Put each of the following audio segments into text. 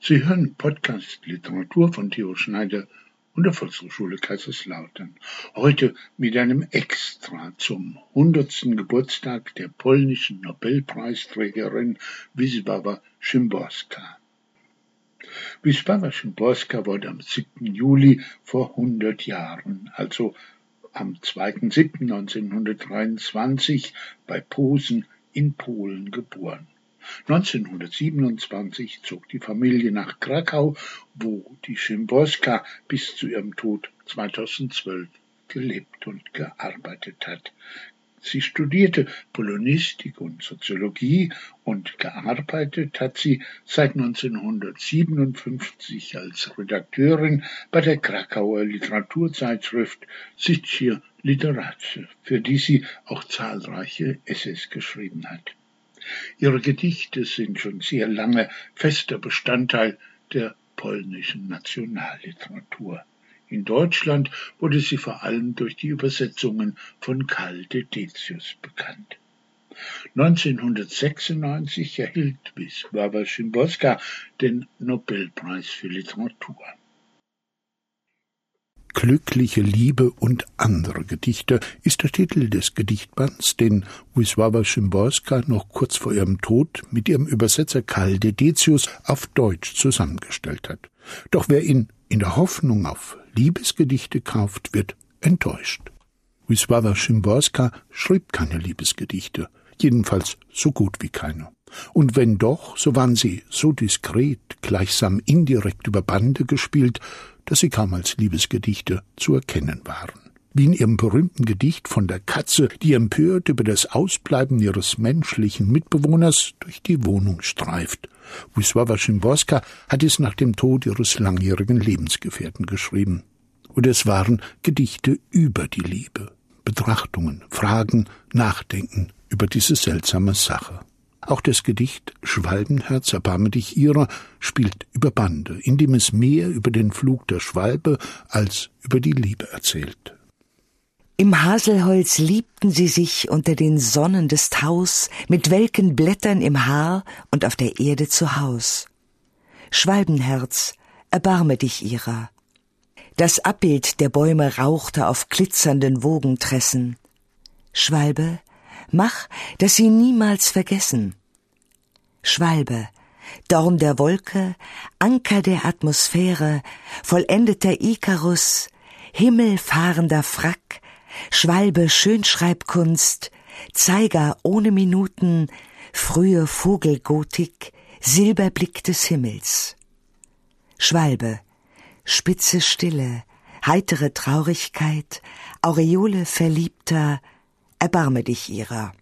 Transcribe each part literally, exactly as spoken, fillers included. Sie hören Podcast Literatur von Theo Schneider und der Volkshochschule Kaiserslautern. Heute mit einem Extra zum hundertsten Geburtstag der polnischen Nobelpreisträgerin Wisława Szymborska. Wisława Szymborska wurde am siebten Juli vor hundert Jahren, also am zweiten siebten neunzehnhundertdreiundzwanzig, bei Posen in Polen geboren. neunzehnhundertsiebenundzwanzig zog die Familie nach Krakau, wo die Szymborska bis zu ihrem Tod zweitausendzwölf gelebt und gearbeitet hat. Sie studierte Polonistik und Soziologie und gearbeitet hat sie seit neunzehnhundertsiebenundfünfzig als Redakteurin bei der Krakauer Literaturzeitschrift Zycie Literackie, für die sie auch zahlreiche Essays geschrieben hat. Ihre Gedichte sind schon sehr lange fester Bestandteil der polnischen Nationalliteratur. In Deutschland wurde sie vor allem durch die Übersetzungen von Karl Dedecius bekannt. neunzehnhundertsechsundneunzig erhielt Wisława Szymborska den Nobelpreis für Literatur. »Glückliche Liebe und andere Gedichte« ist der Titel des Gedichtbands, den Wisława Szymborska noch kurz vor ihrem Tod mit ihrem Übersetzer Karl Dedecius auf Deutsch zusammengestellt hat. Doch wer ihn in der Hoffnung auf Liebesgedichte kauft, wird enttäuscht. Wisława Szymborska schrieb keine Liebesgedichte, jedenfalls so gut wie keine. Und wenn doch, so waren sie so diskret, gleichsam indirekt über Bande gespielt, dass sie kaum als Liebesgedichte zu erkennen waren. Wie in ihrem berühmten Gedicht von der Katze, die empört über das Ausbleiben ihres menschlichen Mitbewohners durch die Wohnung streift. Wisława Szymborska hat es nach dem Tod ihres langjährigen Lebensgefährten geschrieben. Und es waren Gedichte über die Liebe, Betrachtungen, Fragen, Nachdenken über diese seltsame Sache. Auch das Gedicht »Schwalbenherz, erbarme dich ihrer« spielt über Bande, indem es mehr über den Flug der Schwalbe als über die Liebe erzählt. Im Haselholz liebten sie sich unter den Sonnen des Taus, mit welken Blättern im Haar und auf der Erde zu Haus. Schwalbenherz, erbarme dich ihrer. Das Abbild der Bäume rauchte auf glitzernden Wogentressen. Schwalbe, mach, dass sie niemals vergessen. Schwalbe, Dorn der Wolke, Anker der Atmosphäre, vollendeter Ikarus, himmelfahrender Frack, Schwalbe Schönschreibkunst, Zeiger ohne Minuten, frühe Vogelgotik, Silberblick des Himmels. Schwalbe, spitze Stille, heitere Traurigkeit, Aureole verliebter, erbarme dich ihrer.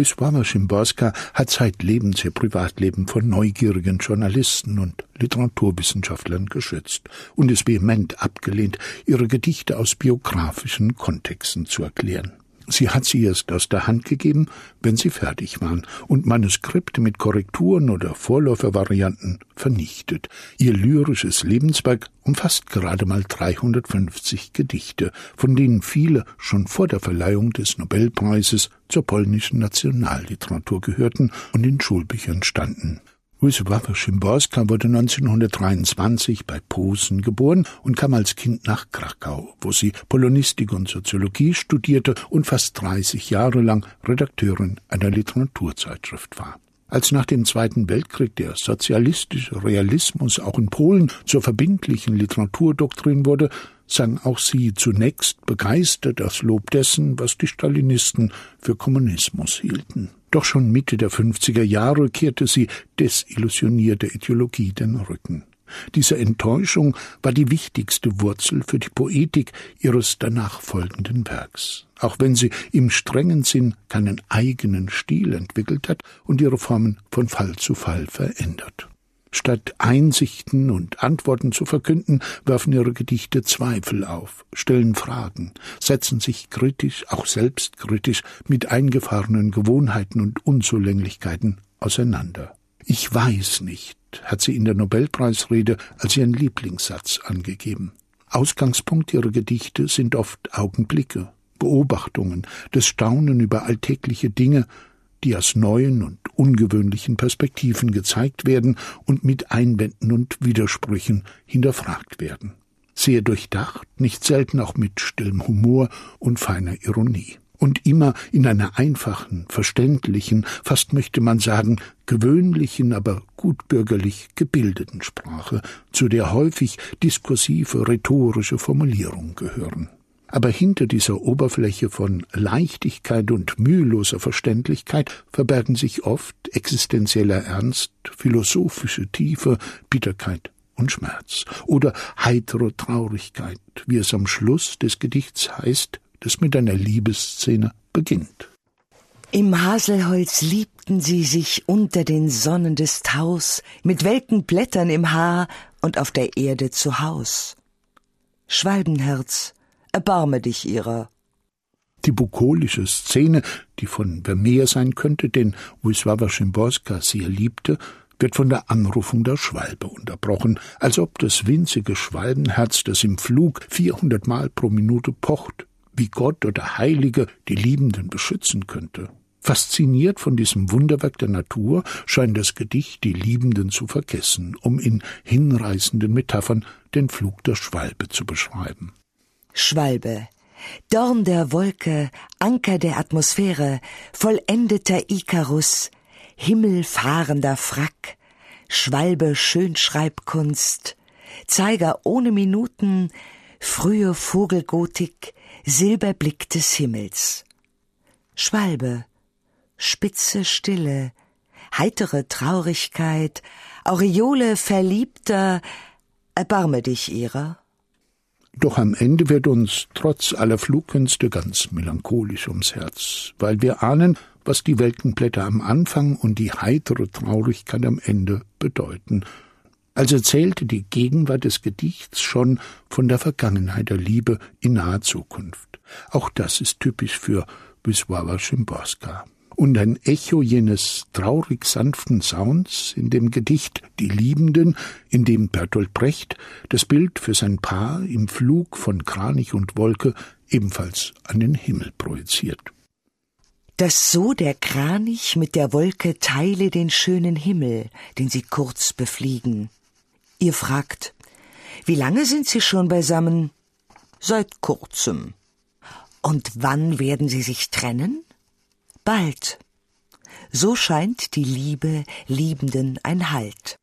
Wisława Szymborska hat zeitlebens ihr Privatleben von neugierigen Journalisten und Literaturwissenschaftlern geschützt und es vehement abgelehnt, ihre Gedichte aus biografischen Kontexten zu erklären. Sie hat sie erst aus der Hand gegeben, wenn sie fertig waren, und Manuskripte mit Korrekturen oder Vorläufervarianten vernichtet. Ihr lyrisches Lebenswerk umfasst gerade mal dreihundertfünfzig Gedichte, von denen viele schon vor der Verleihung des Nobelpreises zur polnischen Nationalliteratur gehörten und in Schulbüchern standen. Wisława Szymborska wurde neunzehnhundertdreiundzwanzig bei Posen geboren und kam als Kind nach Krakau, wo sie Polonistik und Soziologie studierte und fast dreißig Jahre lang Redakteurin einer Literaturzeitschrift war. Als nach dem Zweiten Weltkrieg der sozialistische Realismus auch in Polen zur verbindlichen Literaturdoktrin wurde, sang auch sie zunächst begeistert das Lob dessen, was die Stalinisten für Kommunismus hielten. Doch schon Mitte der fünfziger Jahre kehrte sie desillusioniert der Ideologie den Rücken. Diese Enttäuschung war die wichtigste Wurzel für die Poetik ihres danach folgenden Werks. Auch wenn sie im strengen Sinn keinen eigenen Stil entwickelt hat und ihre Formen von Fall zu Fall verändert. Statt Einsichten und Antworten zu verkünden, werfen ihre Gedichte Zweifel auf, stellen Fragen, setzen sich kritisch, auch selbstkritisch, mit eingefahrenen Gewohnheiten und Unzulänglichkeiten auseinander. »Ich weiß nicht«, hat sie in der Nobelpreisrede als ihren Lieblingssatz angegeben. Ausgangspunkt ihrer Gedichte sind oft Augenblicke, Beobachtungen, das Staunen über alltägliche Dinge, die aus neuen und ungewöhnlichen Perspektiven gezeigt werden und mit Einwänden und Widersprüchen hinterfragt werden. Sehr durchdacht, nicht selten auch mit stillem Humor und feiner Ironie. Und immer in einer einfachen, verständlichen, fast möchte man sagen, gewöhnlichen, aber gutbürgerlich gebildeten Sprache, zu der häufig diskursive, rhetorische Formulierungen gehören. Aber hinter dieser Oberfläche von Leichtigkeit und müheloser Verständlichkeit verbergen sich oft existenzieller Ernst, philosophische Tiefe, Bitterkeit und Schmerz oder heitere Traurigkeit, wie es am Schluss des Gedichts heißt, das mit einer Liebesszene beginnt. Im Haselholz liebten sie sich unter den Sonnen des Taus, mit welken Blättern im Haar und auf der Erde zu Haus. Schwalbenherz, erbarme dich ihrer. Die bukolische Szene, die von Vermeer sein könnte, den Wisława Szymborska sehr liebte, wird von der Anrufung der Schwalbe unterbrochen, als ob das winzige Schwalbenherz, das im Flug vierhundert Mal pro Minute pocht, wie Gott oder Heilige die Liebenden beschützen könnte. Fasziniert von diesem Wunderwerk der Natur scheint das Gedicht die Liebenden zu vergessen, um in hinreißenden Metaphern den Flug der Schwalbe zu beschreiben. Schwalbe, Dorn der Wolke, Anker der Atmosphäre, vollendeter Ikarus, himmelfahrender Frack, Schwalbe Schönschreibkunst, Zeiger ohne Minuten, frühe Vogelgotik, Silberblick des Himmels. Schwalbe, spitze Stille, heitere Traurigkeit, Aureole verliebter, erbarme dich ihrer. Doch am Ende wird uns trotz aller Flugkünste ganz melancholisch ums Herz, weil wir ahnen, was die welken Blätter am Anfang und die heitere Traurigkeit am Ende bedeuten. Also erzählte die Gegenwart des Gedichts schon von der Vergangenheit der Liebe in naher Zukunft. Auch das ist typisch für Wisława Szymborska. Und ein Echo jenes traurig sanften Sounds in dem Gedicht Die Liebenden, in dem Bertolt Brecht das Bild für sein Paar im Flug von Kranich und Wolke ebenfalls an den Himmel projiziert. Dass so der Kranich mit der Wolke teile den schönen Himmel, den sie kurz befliegen. Ihr fragt, wie lange sind sie schon beisammen? Seit kurzem. Und wann werden sie sich trennen? Bald. So scheint die Liebe Liebenden ein Halt.